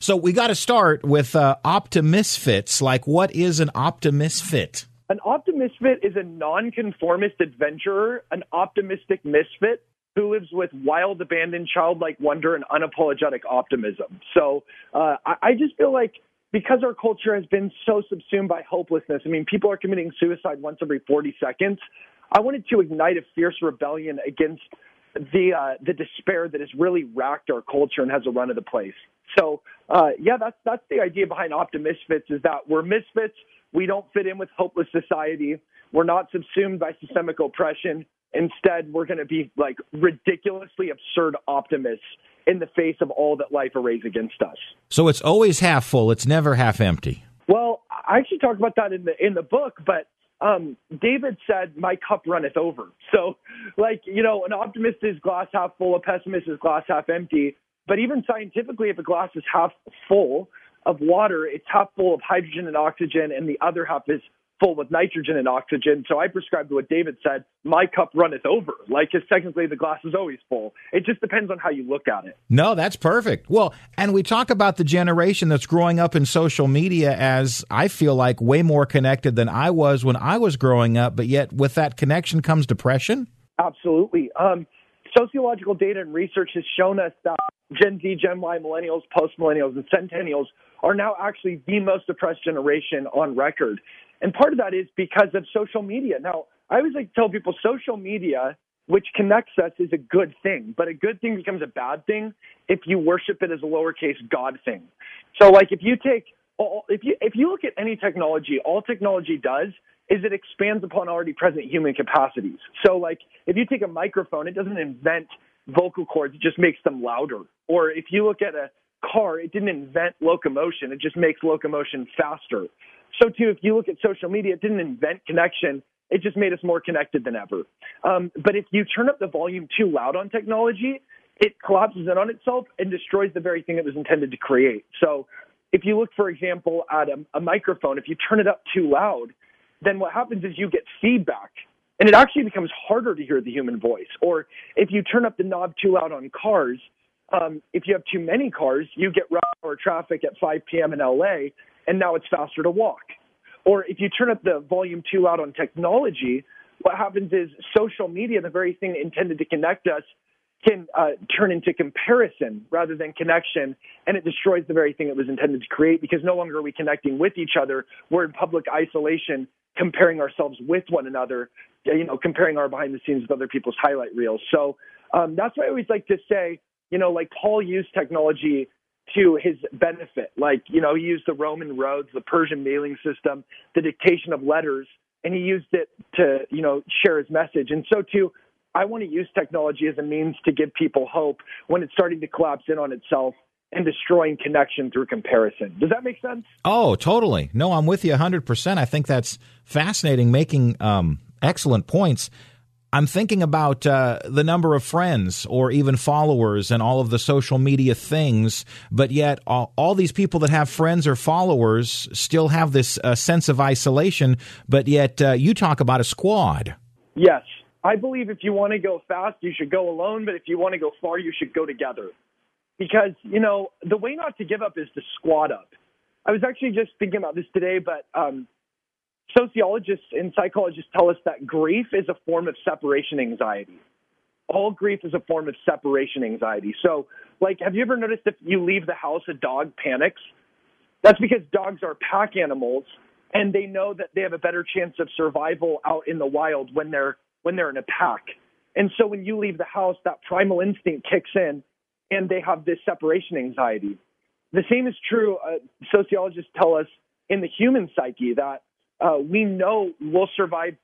So we got to start with Optimisfits. Like, what is an Optimisfit? An Optimisfit is a nonconformist adventurer, an optimistic misfit who lives with wild, abandoned, childlike wonder and unapologetic optimism. So I just feel like because our culture has been so subsumed by hopelessness, I mean, people are committing suicide once every 40 seconds. I wanted to ignite a fierce rebellion against the despair that has really racked our culture and has a run of the place. So, that's the idea behind Optimisfits, is that we're misfits. We don't fit in with hopeless society. We're not subsumed by systemic oppression. Instead, we're going to be like ridiculously absurd optimists in the face of all that life arrays against us. So it's always half full. It's never half empty. Well, I actually talk about that in the book, but David said, my cup runneth over. So, like, you know, an optimist is glass half full, a pessimist is glass half empty. But even scientifically, if a glass is half full of water, it's half full of hydrogen and oxygen, and the other half is full with nitrogen and oxygen. So I prescribe to what David said, my cup runneth over. Like, because technically the glass is always full. It just depends on how you look at it. No, that's perfect. Well, and we talk about the generation that's growing up in social media as, I feel like, way more connected than I was when I was growing up, but yet with that connection comes depression? Absolutely. Sociological data and research has shown us that Gen Z, Gen Y, Millennials, Post-Millennials, and Centennials are now actually the most depressed generation on record. And part of that is because of social media. Now, I always like to tell people social media, which connects us, is a good thing. But a good thing becomes a bad thing if you worship it as a lowercase God thing. So, like, if you look at any technology, all technology does is it expands upon already present human capacities. So, like, if you take a microphone, it doesn't invent vocal cords, it just makes them louder. Or if you look at a car, it didn't invent locomotion, it just makes locomotion faster. So, too, if you look at social media, it didn't invent connection, it just made us more connected than ever. But if you turn up the volume too loud on technology, it collapses in on itself and destroys the very thing it was intended to create. So if you look, for example, at a microphone, if you turn it up too loud, then what happens is you get feedback, and it actually becomes harder to hear the human voice. Or if you turn up the knob too loud on cars, if you have too many cars, you get rush hour traffic at 5 p.m. in L.A., and now it's faster to walk. Or if you turn up the volume too loud on technology, what happens is social media, the very thing intended to connect us, can turn into comparison rather than connection, and it destroys the very thing it was intended to create, because no longer are we connecting with each other. We're in public isolation, comparing ourselves with one another, you know, comparing our behind the scenes with other people's highlight reels. So that's why I always like to say, you know, like, Paul used technology to his benefit. Like, you know, he used the Roman roads, the Persian mailing system, the dictation of letters, and he used it to, you know, share his message. And so, too, I want to use technology as a means to give people hope when it's starting to collapse in on itself and destroying connection through comparison. Does that make sense? Oh, totally. No, I'm with you 100%. I think that's fascinating, making excellent points. I'm thinking about the number of friends or even followers and all of the social media things, but yet all these people that have friends or followers still have this sense of isolation, but yet you talk about a squad. Yes. I believe if you want to go fast, you should go alone, but if you want to go far, you should go together. Because, you know, the way not to give up is to squad up. I was actually just thinking about this today, but sociologists and psychologists tell us that grief is a form of separation anxiety. All grief is a form of separation anxiety. So, like, have you ever noticed if you leave the house, a dog panics? That's because dogs are pack animals, and they know that they have a better chance of survival out in the wild when they're in a pack. And so when you leave the house, that primal instinct kicks in, and they have this separation anxiety. The same is true, sociologists tell us, in the human psyche, that we know we'll survive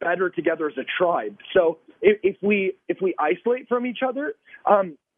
better together as a tribe. So if we isolate from each other,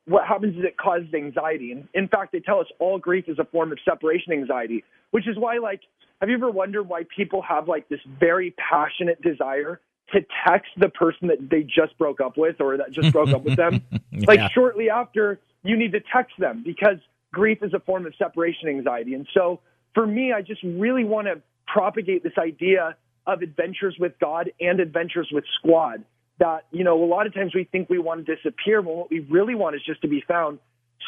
what happens is it causes anxiety. And in fact, they tell us all grief is a form of separation anxiety, which is why, like, have you ever wondered why people have, like, this very passionate desire to text the person that they just broke up with or that just broke up with them? Like, shortly after, you need to text them because grief is a form of separation anxiety. And so for me, I just really want to propagate this idea of adventures with God and adventures with squad. That, you know, a lot of times we think we want to disappear, but what we really want is just to be found.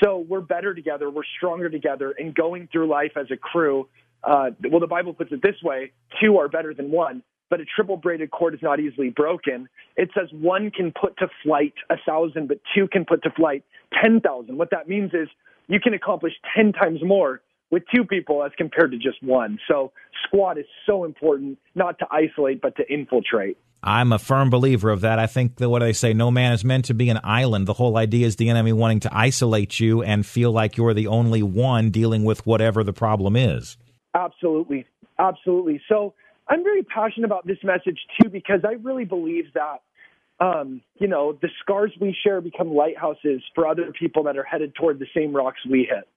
So we're better together, we're stronger together, and going through life as a crew. Well, the Bible puts it this way, two are better than one, but a triple-braided cord is not easily broken. It says one can put to flight 1,000, but two can put to flight 10,000. What that means is you can accomplish 10 times more with two people as compared to just one. So squad is so important, not to isolate, but to infiltrate. I'm a firm believer of that. I think that what they say, no man is meant to be an island. The whole idea is the enemy wanting to isolate you and feel like you're the only one dealing with whatever the problem is. Absolutely. Absolutely. So I'm very passionate about this message, too, because I really believe that, you know, the scars we share become lighthouses for other people that are headed toward the same rocks we hit.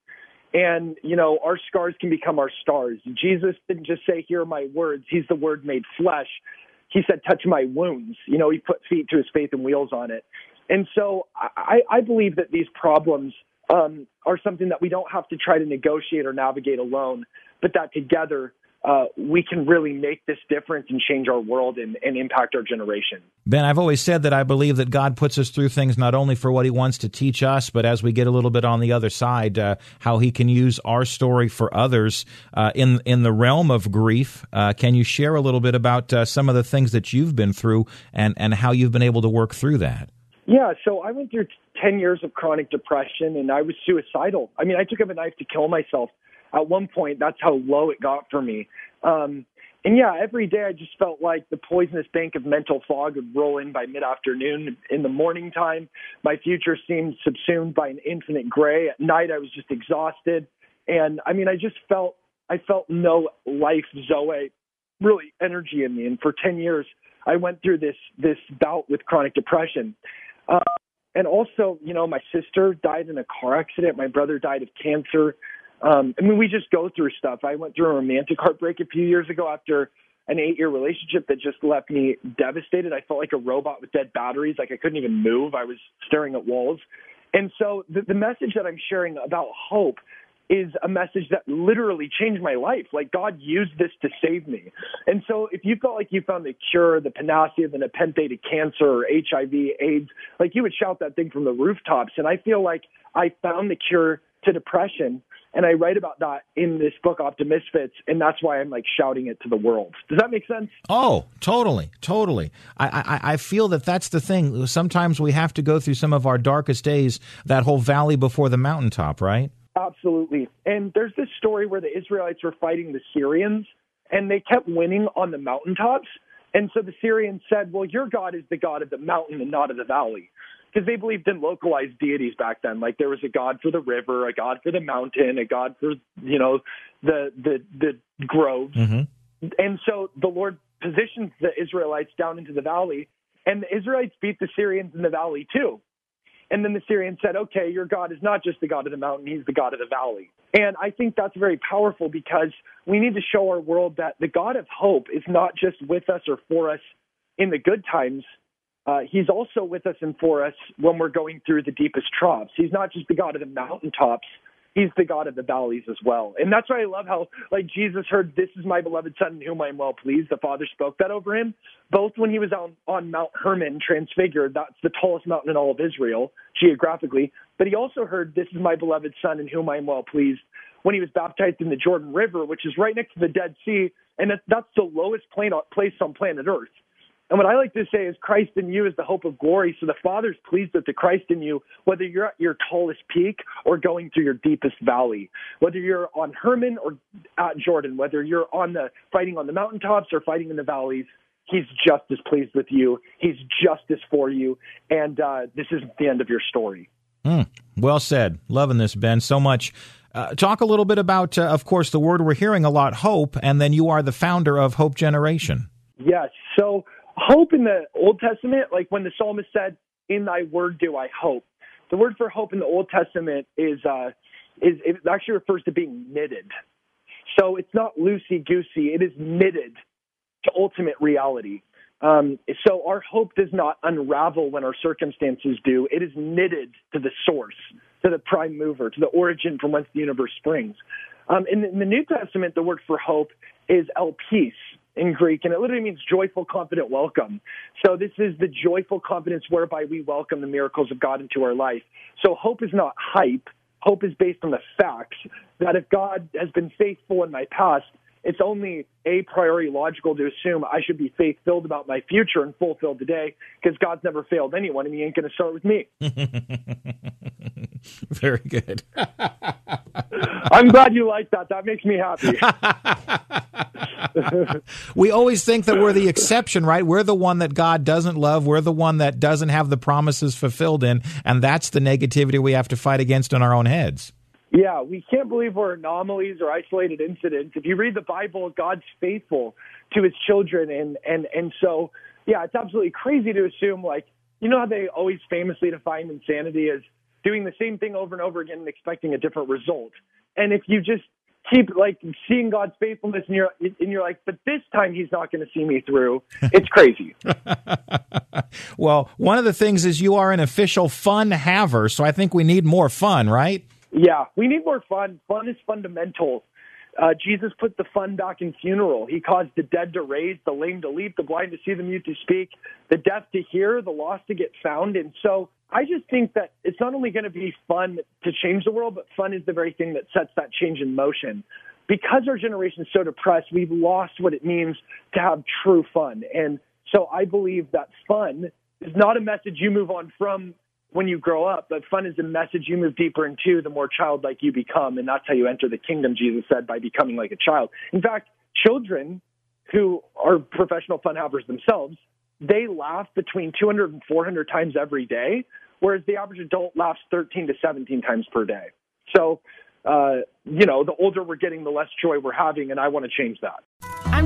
And, you know, our scars can become our stars. Jesus didn't just say, "Here are my words." He's the Word made flesh. He said, "Touch my wounds." You know, he put feet to his faith and wheels on it. And so I believe that these problems are something that we don't have to try to negotiate or navigate alone, but that together we can really make this difference and change our world and impact our generation. Ben, I've always said that I believe that God puts us through things not only for what he wants to teach us, but as we get a little bit on the other side, how he can use our story for others in the realm of grief. Can you share a little bit about some of the things that you've been through and how you've been able to work through that? Yeah, so I went through 10 years of chronic depression, and I was suicidal. I mean, I took up a knife to kill myself. At one point, that's how low it got for me. And yeah, every day I just felt like the poisonous bank of mental fog would roll in by mid-afternoon. In the morning time, my future seemed subsumed by an infinite gray. At night, I was just exhausted. And I mean, I just felt no life, Zoe, really energy in me. And for 10 years, I went through this bout with chronic depression. And also, you know, my sister died in a car accident. My brother died of cancer. I mean, we just go through stuff. I went through a romantic heartbreak a few years ago after an 8-year relationship that just left me devastated. I felt like a robot with dead batteries. Like I couldn't even move. I was staring at walls. And so the message that I'm sharing about hope is a message that literally changed my life. Like God used this to save me. And so if you felt like you found the cure, the panacea, the nepenthe to cancer or HIV, AIDS, like you would shout that thing from the rooftops. And I feel like I found the cure to depression. And I write about that in this book, Optimisfits, and that's why I'm like shouting it to the world. Does that make sense? Oh, totally, totally. I feel that that's the thing. Sometimes we have to go through some of our darkest days, that whole valley before the mountaintop, right? Absolutely. And there's this story where the Israelites were fighting the Syrians, and they kept winning on the mountaintops. And so the Syrians said, well, your God is the God of the mountain and not of the valley. Because they believed in localized deities back then. Like there was a god for the river, a god for the mountain, a god for, you know, the groves. Mm-hmm. And so the Lord positions the Israelites down into the valley, and the Israelites beat the Syrians in the valley too. And then the Syrians said, okay, your God is not just the God of the mountain, he's the God of the valley. And I think that's very powerful because we need to show our world that the God of hope is not just with us or for us in the good times. He's also with us and for us when we're going through the deepest troughs. He's not just the God of the mountaintops. He's the God of the valleys as well. And that's why I love how, like, Jesus heard, "This is my beloved Son in whom I am well pleased." The Father spoke that over him, both when he was on Mount Hermon, transfigured. That's the tallest mountain in all of Israel, geographically. But he also heard, "This is my beloved Son in whom I am well pleased," when he was baptized in the Jordan River, which is right next to the Dead Sea. And that's the lowest place on planet Earth. And what I like to say is Christ in you is the hope of glory. So the Father's pleased with the Christ in you, whether you're at your tallest peak or going through your deepest valley, whether you're on Hermon or at Jordan, whether you're fighting on the mountaintops or fighting in the valleys, he's just as pleased with you. He's just as for you. And this isn't the end of your story. Well said. Loving this, Ben, so much. Talk a little bit about, of course, the word we're hearing a lot, hope, and then you are the founder of Hope Generation. Yes. So hope in the Old Testament, like when the psalmist said, "In thy word do I hope." The word for hope in the Old Testament is it actually refers to being knitted. So it's not loosey-goosey. It is knitted to ultimate reality. So our hope does not unravel when our circumstances do. It is knitted to the source, to the prime mover, to the origin from whence the universe springs. In the New Testament, the word for hope is elpis in Greek, and it literally means joyful, confident welcome. So this is the joyful confidence whereby we welcome the miracles of God into our life. So hope is not hype. Hope is based on the facts that if God has been faithful in my past, it's only a priori logical to assume I should be faith-filled about my future and fulfilled today because God's never failed anyone, and he ain't going to start with me. Very good. I'm glad you like that. That makes me happy. We always think that we're the exception, right? We're the one that God doesn't love. We're the one that doesn't have the promises fulfilled in, and that's the negativity we have to fight against in our own heads. Yeah, we can't believe we're anomalies or isolated incidents. If you read the Bible, God's faithful to his children. And so, yeah, it's absolutely crazy to assume, like, you know how they always famously define insanity as doing the same thing over and over again and expecting a different result. And if you just keep, like, seeing God's faithfulness and you're like, but this time he's not going to see me through, it's crazy. Well, one of the things is you are an official fun haver, so I think we need more fun, right? Yeah, we need more fun. Fun is fundamental. Jesus put the fun back in funeral. He caused the dead to raise, the lame to leap, the blind to see, the mute to speak, the deaf to hear, the lost to get found. And so I just think that it's not only going to be fun to change the world, but fun is the very thing that sets that change in motion. Because our generation is so depressed, we've lost what it means to have true fun. And so I believe that fun is not a message you move on from when you grow up, but fun is the message you move deeper into, the more childlike you become. And that's how you enter the kingdom, Jesus said, by becoming like a child. In fact, children who are professional fun havers themselves, they laugh between 200 and 400 times every day, whereas the average adult laughs 13 to 17 times per day. So, the older we're getting, the less joy we're having, and I want to change that. I'm